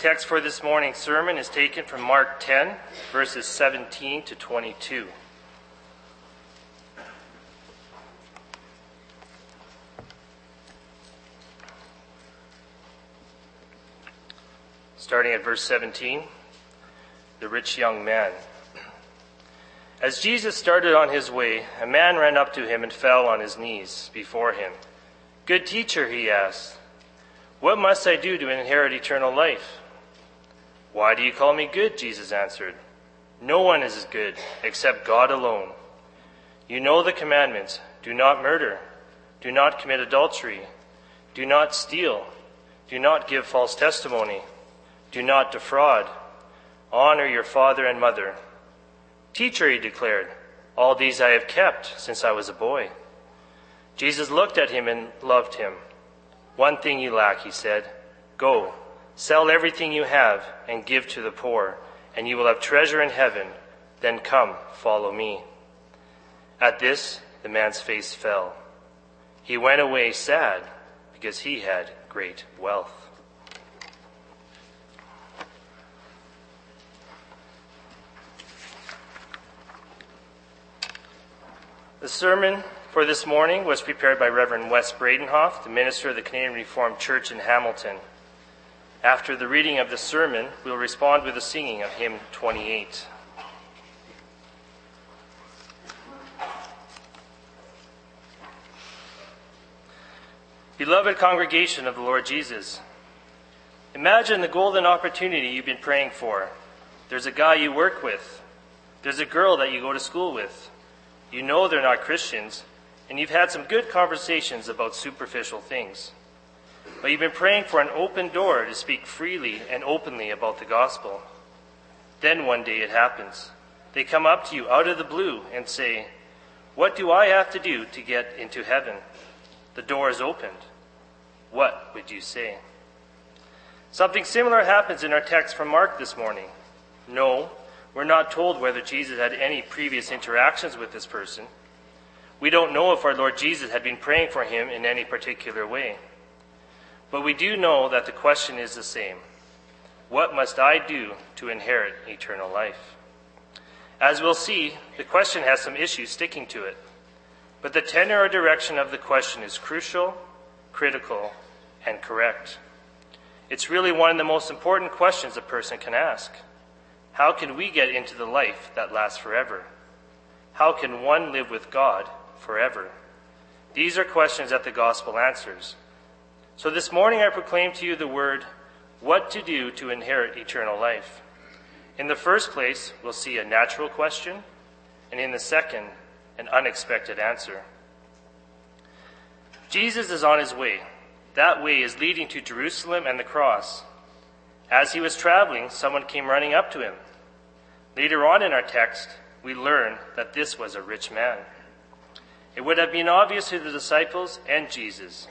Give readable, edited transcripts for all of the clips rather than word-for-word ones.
text for this morning's sermon is taken from Mark 10, verses 17 to 22. Starting at verse 17, the rich young man. As Jesus started on his way, a man ran up to him and fell on his knees before him. "Good teacher," he asked, "what must I do to inherit eternal life?" "Why do you call me good?" Jesus answered. "No one is good except God alone. You know the commandments. Do not murder. Do not commit adultery. Do not steal. Do not give false testimony. Do not defraud. Honor your father and mother." "Teacher," he declared, "all these I have kept since I was a boy." Jesus looked at him and loved him. "One thing you lack," he said. "Go, sell everything you have and give to the poor, and you will have treasure in heaven. Then come, follow me." At this, the man's face fell. He went away sad because he had great wealth. The sermon for this morning was prepared by Reverend Wes Bradenhoff, the minister of the Canadian Reformed Church in Hamilton. After the reading of the sermon, we'll respond with a singing of hymn 28. Beloved congregation of the Lord Jesus, imagine the golden opportunity you've been praying for. There's a guy you work with. There's a girl that you go to school with. You know they're not Christians, and you've had some good conversations about superficial things. But you've been praying for an open door to speak freely and openly about the gospel. Then one day it happens. They come up to you out of the blue and say, "What do I have to do to get into heaven? The door is opened." What would you say? Something similar happens in our text from Mark this morning. No, we're not told whether Jesus had any previous interactions with this person. We don't know if our Lord Jesus had been praying for him in any particular way. But we do know that the question is the same. What must I do to inherit eternal life? As we'll see, the question has some issues sticking to it. But the tenor or direction of the question is crucial, critical, and correct. It's really one of the most important questions a person can ask. How can we get into the life that lasts forever? How can one live with God forever? These are questions that the gospel answers. So this morning I proclaim to you the word, what to do to inherit eternal life. In the first place, we'll see a natural question, and in the second, an unexpected answer. Jesus is on his way. That way is leading to Jerusalem and the cross. As he was traveling, someone came running up to him. Later on in our text, we learn that this was a rich man. It would have been obvious to the disciples and Jesus.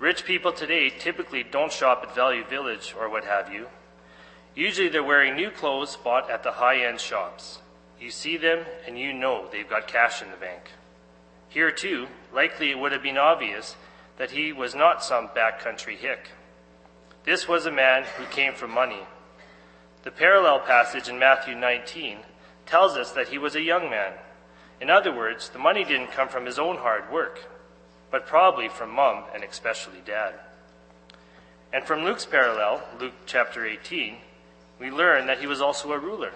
Rich people today typically don't shop at Value Village or what have you. Usually they're wearing new clothes bought at the high-end shops. You see them and you know they've got cash in the bank. Here too, likely it would have been obvious that he was not some backcountry hick. This was a man who came for money. The parallel passage in Matthew 19 tells us that he was a young man. In other words, the money didn't come from his own hard work, but probably from mom and especially dad. And from Luke's parallel, Luke chapter 18, we learn that he was also a ruler.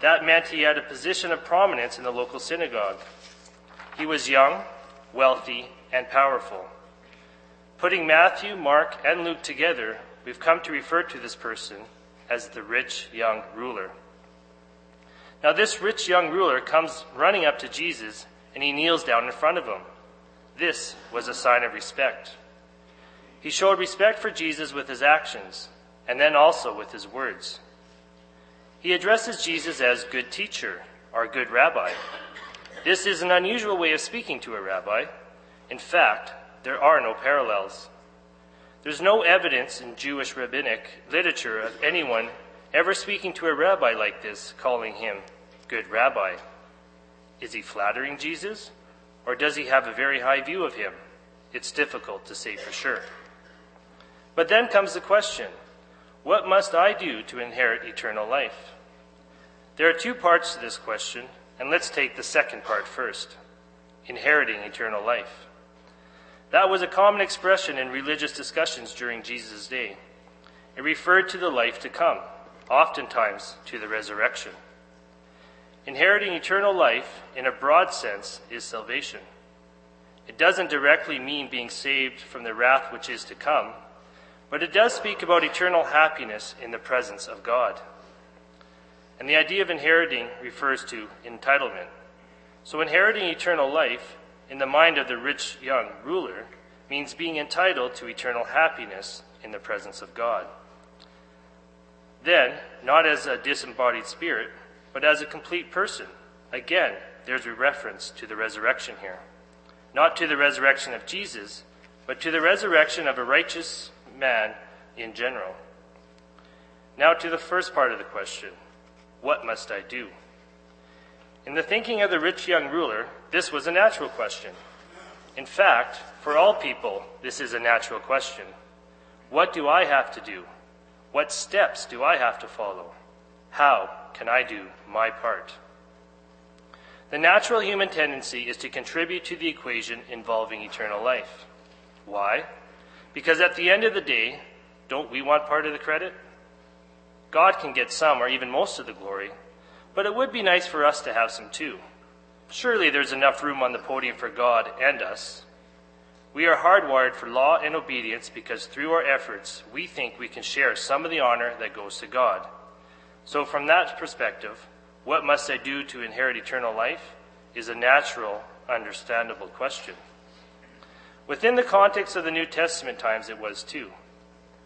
That meant he had a position of prominence in the local synagogue. He was young, wealthy, and powerful. Putting Matthew, Mark, and Luke together, we've come to refer to this person as the rich young ruler. Now this rich young ruler comes running up to Jesus, and he kneels down in front of him. This was a sign of respect. He showed respect for Jesus with his actions, and then also with his words. He addresses Jesus as good teacher, or good rabbi. This is an unusual way of speaking to a rabbi. In fact, there are no parallels. There's no evidence in Jewish rabbinic literature of anyone ever speaking to a rabbi like this, calling him good rabbi. Is he flattering Jesus, or does he have a very high view of him? It's difficult to say for sure. But then comes the question, What must I do to inherit eternal life? There are two parts to this question, and let's take the second part first, inheriting eternal life. That was a common expression in religious discussions during Jesus' day. It referred to the life to come, oftentimes to the resurrection. Inheriting eternal life, in a broad sense, is salvation. It doesn't directly mean being saved from the wrath which is to come, but it does speak about eternal happiness in the presence of God. And the idea of inheriting refers to entitlement. So inheriting eternal life, in the mind of the rich young ruler, means being entitled to eternal happiness in the presence of God. Then, not as a disembodied spirit, but as a complete person. Again, there's a reference to the resurrection here. Not to the resurrection of Jesus, but to the resurrection of a righteous man in general. Now to the first part of the question, what must I do? In the thinking of the rich young ruler, this was a natural question. In fact, for all people, this is a natural question. What do I have to do? What steps do I have to follow? How can I do my part? The natural human tendency is to contribute to the equation involving eternal life. Why? Because at the end of the day, don't we want part of the credit? God can get some or even most of the glory, but it would be nice for us to have some too. Surely there's enough room on the podium for God and us. We are hardwired for law and obedience because through our efforts, we think we can share some of the honor that goes to God. So from that perspective, what must I do to inherit eternal life is a natural, understandable question. Within the context of the New Testament times, it was too.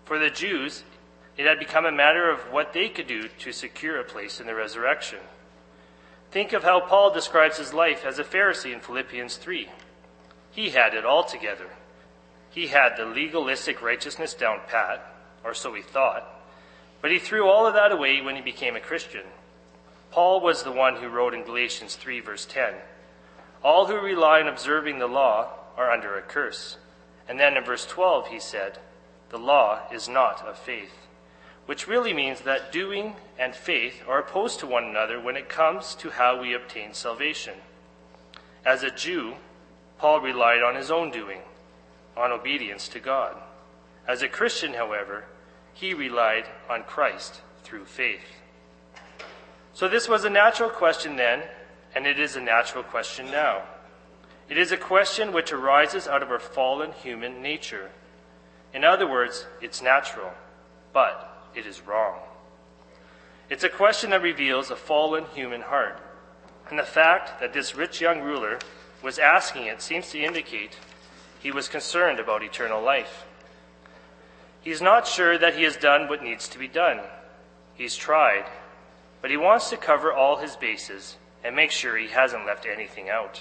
For the Jews, it had become a matter of what they could do to secure a place in the resurrection. Think of how Paul describes his life as a Pharisee in Philippians 3. He had it all together. He had the legalistic righteousness down pat, or so he thought, but he threw all of that away when he became a Christian. Paul was the one who wrote in Galatians 3, verse 10, all who rely on observing the law are under a curse. And then in verse 12 he said, the law is not of faith, which really means that doing and faith are opposed to one another when it comes to how we obtain salvation. As a Jew, Paul relied on his own doing, on obedience to God. As a Christian, however, he relied on Christ through faith. So this was a natural question then, and it is a natural question now. It is a question which arises out of our fallen human nature. In other words, it's natural, but it is wrong. It's a question that reveals a fallen human heart. And the fact that this rich young ruler was asking it seems to indicate he was concerned about eternal life. He's not sure that he has done what needs to be done. He's tried, but he wants to cover all his bases and make sure he hasn't left anything out.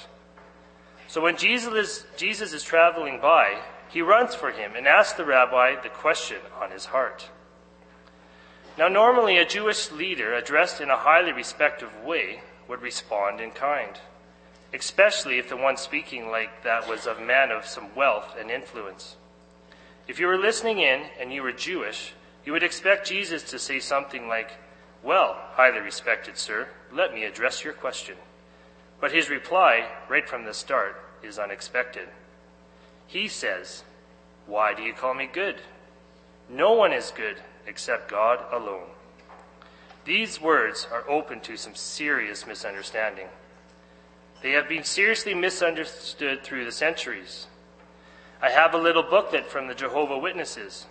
So when Jesus is traveling by, he runs for him and asks the rabbi the question on his heart. Now normally a Jewish leader addressed in a highly respectful way would respond in kind, especially if the one speaking like that was a man of some wealth and influence. If you were listening in and you were Jewish, you would expect Jesus to say something like, well, highly respected sir, let me address your question. But his reply, right from the start, is unexpected. He says, why do you call me good? No one is good except God alone. These words are open to some serious misunderstanding. They have been seriously misunderstood through the centuries. I have a little booklet from the Jehovah Witnesses.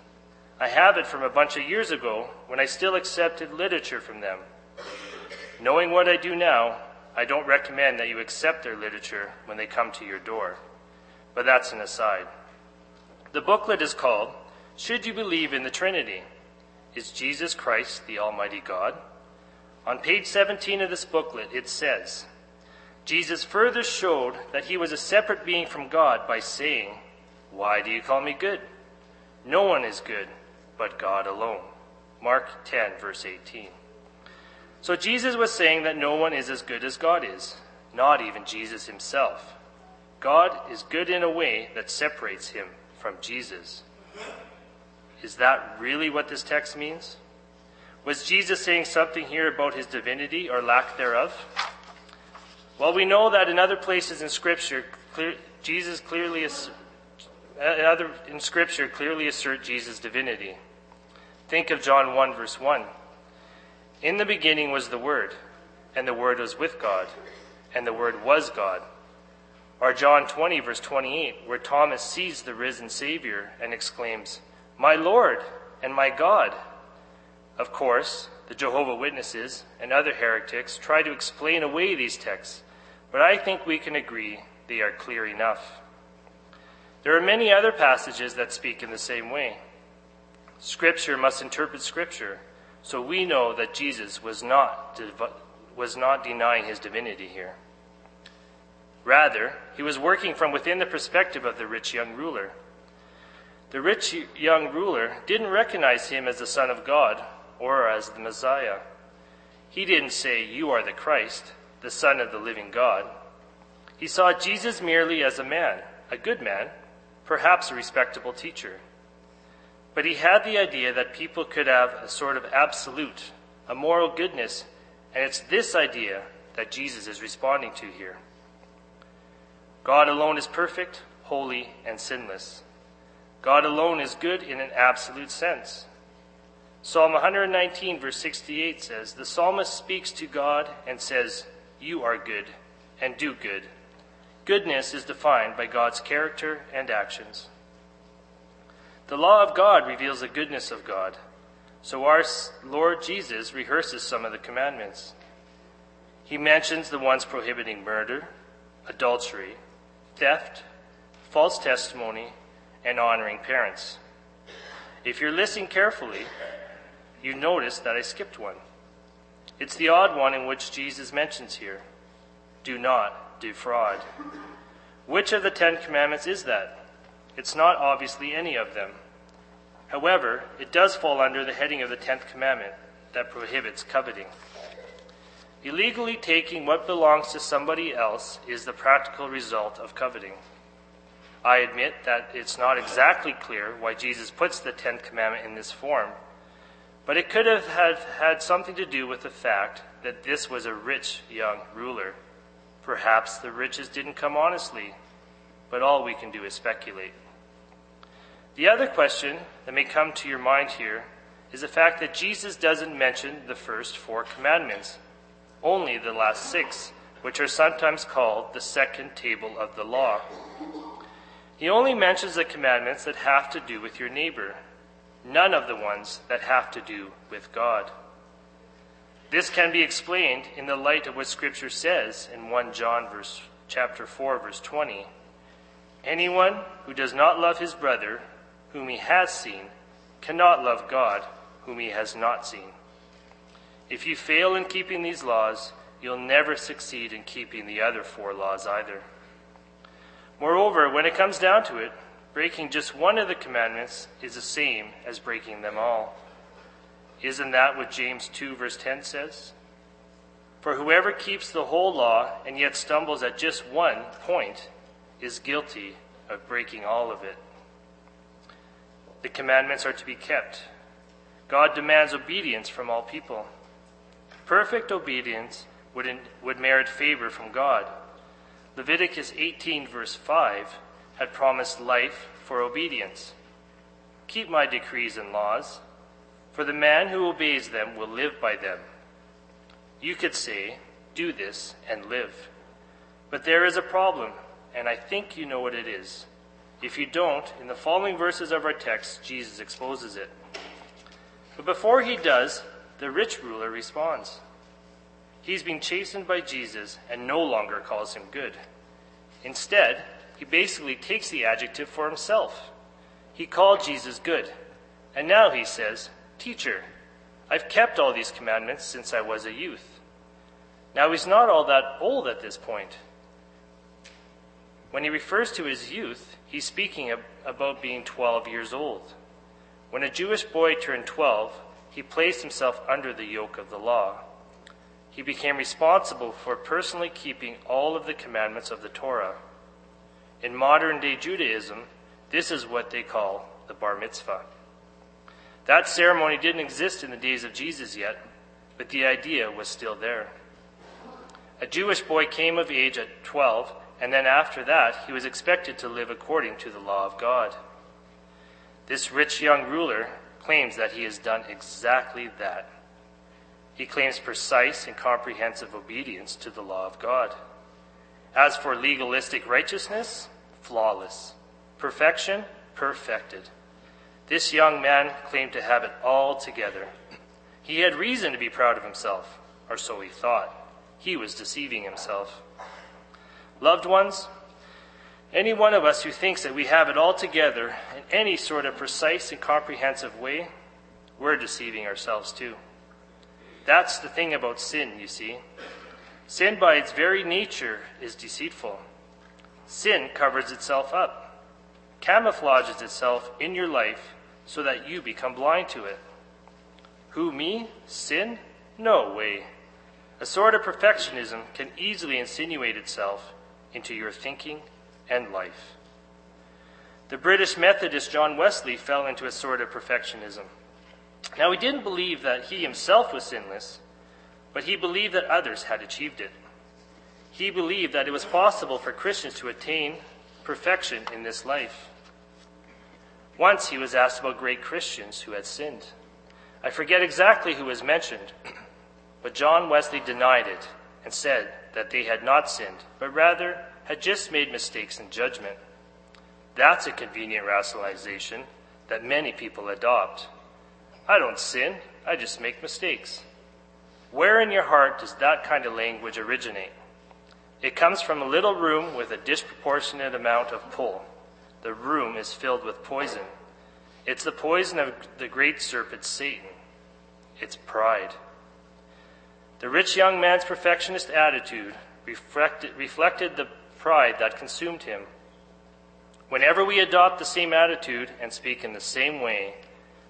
I have it from a bunch of years ago when I still accepted literature from them. Knowing what I do now, I don't recommend that you accept their literature when they come to your door. But that's an aside. The booklet is called, Should You Believe in the Trinity? Is Jesus Christ the Almighty God? On page 17 of this booklet, it says, Jesus further showed that he was a separate being from God by saying, why do you call me good? No one is good but God alone. Mark 10, verse 18. So Jesus was saying that no one is as good as God is, not even Jesus himself. God is good in a way that separates him from Jesus. Is that really what this text means? Was Jesus saying something here about his divinity or lack thereof? Well, we know that in other places in Scripture, Jesus clearly asserts Jesus' divinity. Think of John 1, verse 1. In the beginning was the Word, and the Word was with God, and the Word was God. Or John 20, verse 28, where Thomas sees the risen Savior and exclaims, "My Lord and my God." Of course, the Jehovah Witnesses and other heretics try to explain away these texts, but I think we can agree they are clear enough. There are many other passages that speak in the same way. Scripture must interpret Scripture, so we know that Jesus was not denying his divinity here. Rather, he was working from within the perspective of the rich young ruler. The rich young ruler didn't recognize him as the Son of God or as the Messiah. He didn't say, "You are the Christ, the Son of the living God." He saw Jesus merely as a man, a good man, perhaps a respectable teacher. But he had the idea that people could have a sort of absolute, a moral goodness, and it's this idea that Jesus is responding to here. God alone is perfect, holy, and sinless. God alone is good in an absolute sense. Psalm 119, verse 68 says, the psalmist speaks to God and says, "You are good, and do good." Goodness is defined by God's character and actions. The law of God reveals the goodness of God. So our Lord Jesus rehearses some of the commandments. He mentions the ones prohibiting murder, adultery, theft, false testimony, and honoring parents. If you're listening carefully, you notice that I skipped one. It's the odd one in which Jesus mentions here. Do not defraud. Which of the 10 commandments is that? It's not obviously any of them. However, it does fall under the heading of the 10th commandment that prohibits coveting. Illegally taking what belongs to somebody else is the practical result of coveting. I admit that it's not exactly clear why Jesus puts the 10th commandment in this form, but it could have had something to do with the fact that this was a rich young ruler. Perhaps the riches didn't come honestly, but all we can do is speculate. The other question that may come to your mind here is the fact that Jesus doesn't mention the first 4 commandments, only the last 6, which are sometimes called the second table of the law. He only mentions the commandments that have to do with your neighbor, none of the ones that have to do with God. This can be explained in the light of what Scripture says in 1 John chapter 4, verse 20. Anyone who does not love his brother, whom he has seen, cannot love God, whom he has not seen. If you fail in keeping these laws, you'll never succeed in keeping the other 4 laws either. Moreover, when it comes down to it, breaking just one of the commandments is the same as breaking them all. Isn't that what James 2, verse 10 says? For whoever keeps the whole law and yet stumbles at just one point is guilty of breaking all of it. The commandments are to be kept. God demands obedience from all people. Perfect obedience would merit favor from God. Leviticus 18, verse 5, had promised life for obedience. Keep my decrees and laws, for the man who obeys them will live by them. You could say, do this and live. But there is a problem, and I think you know what it is. If you don't, in the following verses of our text, Jesus exposes it. But before he does, the rich ruler responds. He's being chastened by Jesus and no longer calls him good. Instead, he basically takes the adjective for himself. He called Jesus good, and now he says, "Teacher, I've kept all these commandments since I was a youth." Now he's not all that old at this point. When he refers to his youth, he's speaking about being 12 years old. When a Jewish boy turned 12, he placed himself under the yoke of the law. He became responsible for personally keeping all of the commandments of the Torah. In modern-day Judaism, this is what they call the bar mitzvah. That ceremony didn't exist in the days of Jesus yet, but the idea was still there. A Jewish boy came of age at 12, and then after that he was expected to live according to the law of God. This rich young ruler claims that he has done exactly that. He claims precise and comprehensive obedience to the law of God. As for legalistic righteousness, flawless. Perfection, perfected. This young man claimed to have it all together. He had reason to be proud of himself, or so he thought. He was deceiving himself. Loved ones, any one of us who thinks that we have it all together in any sort of precise and comprehensive way, we're deceiving ourselves too. That's the thing about sin, you see. Sin by its very nature is deceitful. Sin covers itself up, camouflages itself in your life so that you become blind to it. Who, me? Sin? No way. A sort of perfectionism can easily insinuate itself into your thinking and life. The British Methodist John Wesley fell into a sort of perfectionism. Now, he didn't believe that he himself was sinless, but he believed that others had achieved it. He believed that it was possible for Christians to attain perfection in this life. Once he was asked about great Christians who had sinned. I forget exactly who was mentioned, but John Wesley denied it and said that they had not sinned, but rather had just made mistakes in judgment. That's a convenient rationalization that many people adopt. I don't sin, I just make mistakes. Where in your heart does that kind of language originate? It comes from a little room with a disproportionate amount of pull. The room is filled with poison. It's the poison of the great serpent Satan. It's pride. The rich young man's perfectionist attitude reflected the pride that consumed him. Whenever we adopt the same attitude and speak in the same way,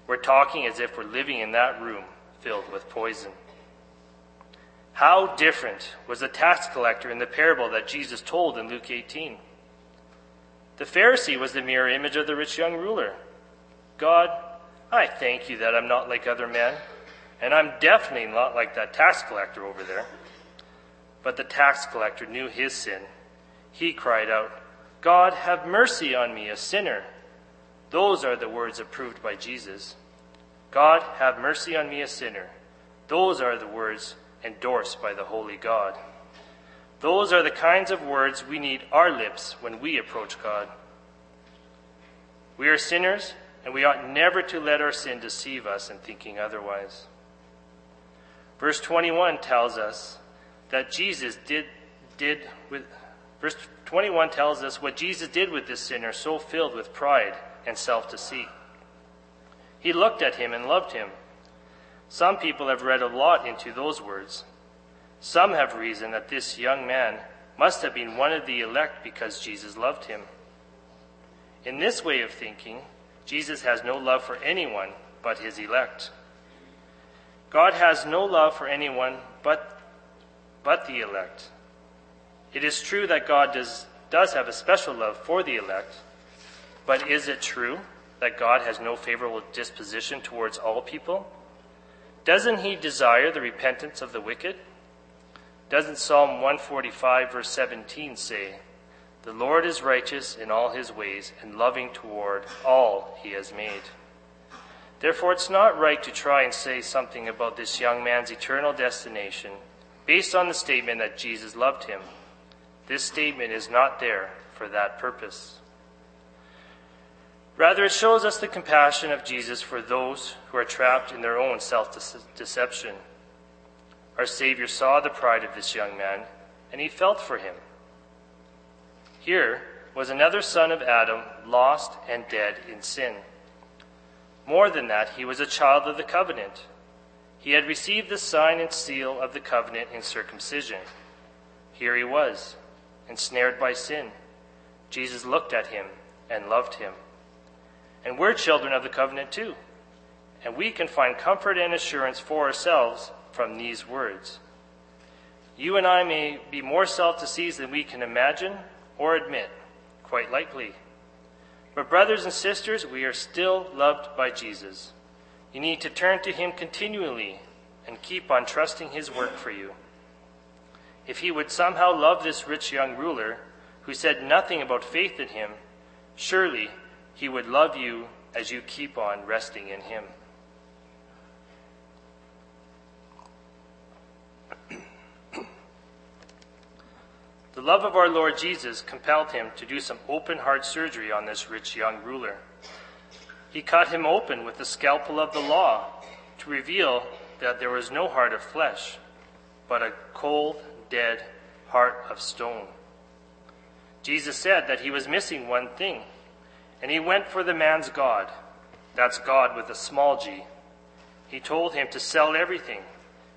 we're talking as if we're living in that room filled with poison. How different was the tax collector in the parable that Jesus told in Luke 18? The Pharisee was the mirror image of the rich young ruler. God, I thank you that I'm not like other men, and I'm definitely not like that tax collector over there. But the tax collector knew his sin. He cried out, God, have mercy on me, a sinner. Those are the words approved by Jesus. God, have mercy on me, a sinner. Those are the words endorsed by the Holy God. Those are the kinds of words we need our lips when we approach God. We are sinners, and we ought never to let our sin deceive us in thinking otherwise. Verse 21 tells us that Verse 21 tells us what Jesus did with this sinner so filled with pride and self-deceit. He looked at him and loved him. Some people have read a lot into those words. Some have reasoned that this young man must have been one of the elect because Jesus loved him. In this way of thinking, Jesus has no love for anyone but his elect. God has no love for anyone but the elect. It is true that God does have a special love for the elect, but is it true that God has no favorable disposition towards all people? Doesn't he desire the repentance of the wicked? Doesn't Psalm 145 verse 17 say, The Lord is righteous in all his ways and loving toward all he has made. Therefore, it's not right to try and say something about this young man's eternal destination based on the statement that Jesus loved him. This statement is not there for that purpose. Rather, it shows us the compassion of Jesus for those who are trapped in their own self-deception. Our Savior saw the pride of this young man, and he felt for him. Here was another son of Adam lost and dead in sin. More than that, he was a child of the covenant. He had received the sign and seal of the covenant in circumcision. Here he was, ensnared by sin. Jesus looked at him and loved him. And we're children of the covenant too. And we can find comfort and assurance for ourselves from these words. You and I may be more self-deceived than we can imagine or admit, quite likely. But brothers and sisters, we are still loved by Jesus. You need to turn to him continually and keep on trusting his work for you. If he would somehow love this rich young ruler who said nothing about faith in him, surely he would love you as you keep on resting in him. The love of our Lord Jesus compelled him to do some open heart surgery on this rich young ruler. He cut him open with the scalpel of the law to reveal that there was no heart of flesh, but a cold, dead heart of stone. Jesus said that he was missing one thing, and he went for the man's God. That's God with a small g. He told him to sell everything,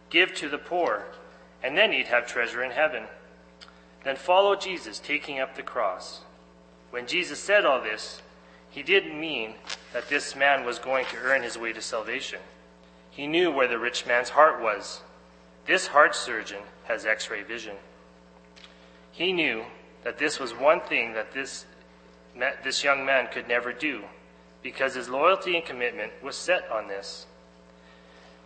give to the poor, and then he'd have treasure in heaven. Then follow Jesus, taking up the cross. When Jesus said all this, he didn't mean that this man was going to earn his way to salvation. He knew where the rich man's heart was. This heart surgeon has X-ray vision. He knew that this was one thing that this young man could never do, because his loyalty and commitment was set on this.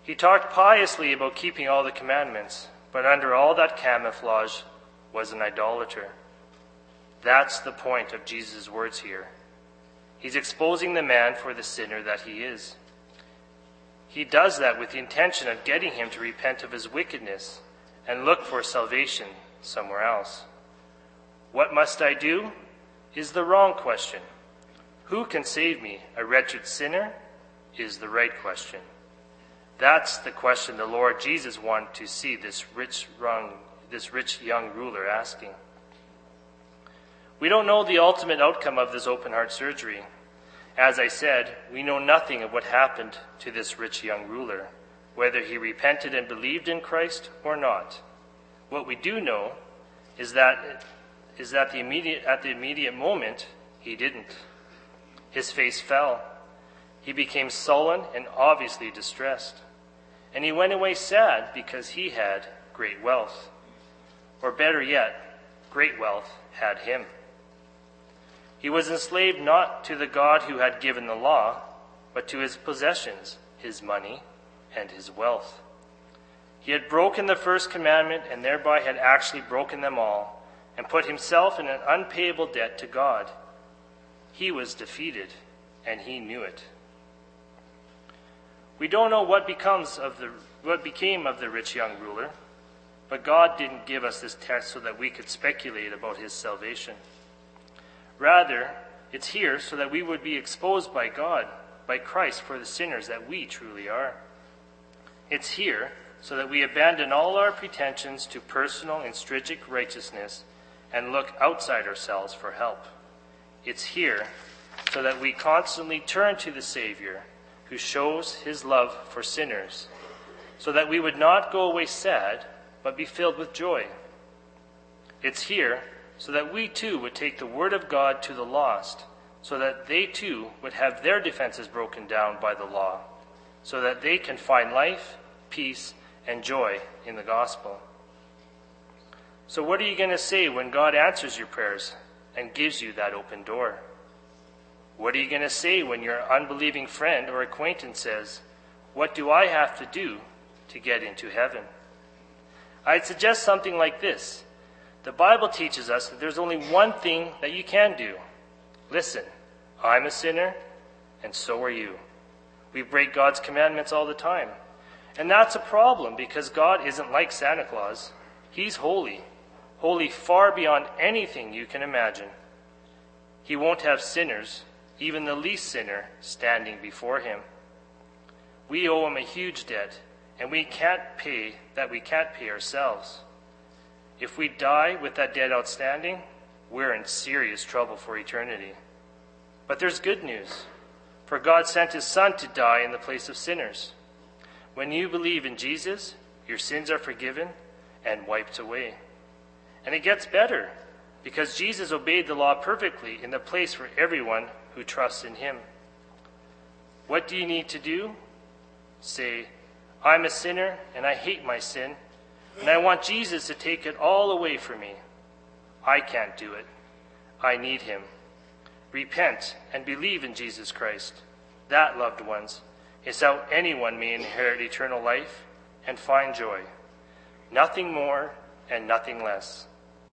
He talked piously about keeping all the commandments, but under all that camouflage was an idolater. That's the point of Jesus' words here. He's exposing the man for the sinner that he is. He does that with the intention of getting him to repent of his wickedness and look for salvation somewhere else. What must I do is the wrong question. Who can save me, a wretched sinner, is the right question. That's the question the Lord Jesus wanted to see this rich young ruler asking. We don't know the ultimate outcome of this open heart surgery. As I said, we know nothing of what happened to this rich young ruler, whether he repented and believed in Christ or not. What we do know is that at the immediate moment, he didn't. His face fell. He became sullen and obviously distressed. And he went away sad because he had great wealth. Or better yet, great wealth had him. He was enslaved not to the God who had given the law, but to his possessions, his money, and his wealth. He had broken the first commandment and thereby had actually broken them all and put himself in an unpayable debt to God. He was defeated, and he knew it. We don't know what became of the rich young ruler, but God didn't give us this text so that we could speculate about his salvation. Rather, it's here so that we would be exposed by God, by Christ, for the sinners that we truly are. It's here so that we abandon all our pretensions to personal and strict righteousness and look outside ourselves for help. It's here so that we constantly turn to the Savior who shows his love for sinners, so that we would not go away sad, but be filled with joy. It's here so that we too would take the word of God to the lost, so that they too would have their defenses broken down by the law, so that they can find life, peace, and joy in the gospel. So what are you going to say when God answers your prayers and gives you that open door? What are you going to say when your unbelieving friend or acquaintance says, "What do I have to do to get into heaven?" I'd suggest something like this. The Bible teaches us that there's only one thing that you can do. Listen, I'm a sinner, and so are you. We break God's commandments all the time. And that's a problem, because God isn't like Santa Claus. He's holy, holy far beyond anything you can imagine. He won't have sinners, even the least sinner, standing before him. We owe him a huge debt, and we can't pay ourselves. If we die with that debt outstanding, we're in serious trouble for eternity. But there's good news, for God sent his Son to die in the place of sinners. When you believe in Jesus, your sins are forgiven and wiped away. And it gets better, because Jesus obeyed the law perfectly in the place for everyone who trusts in him. What do you need to do? Say, I'm a sinner and I hate my sin, and I want Jesus to take it all away from me. I can't do it. I need him. Repent and believe in Jesus Christ. That, loved ones, Without anyone may inherit eternal life and find joy. Nothing more and nothing less.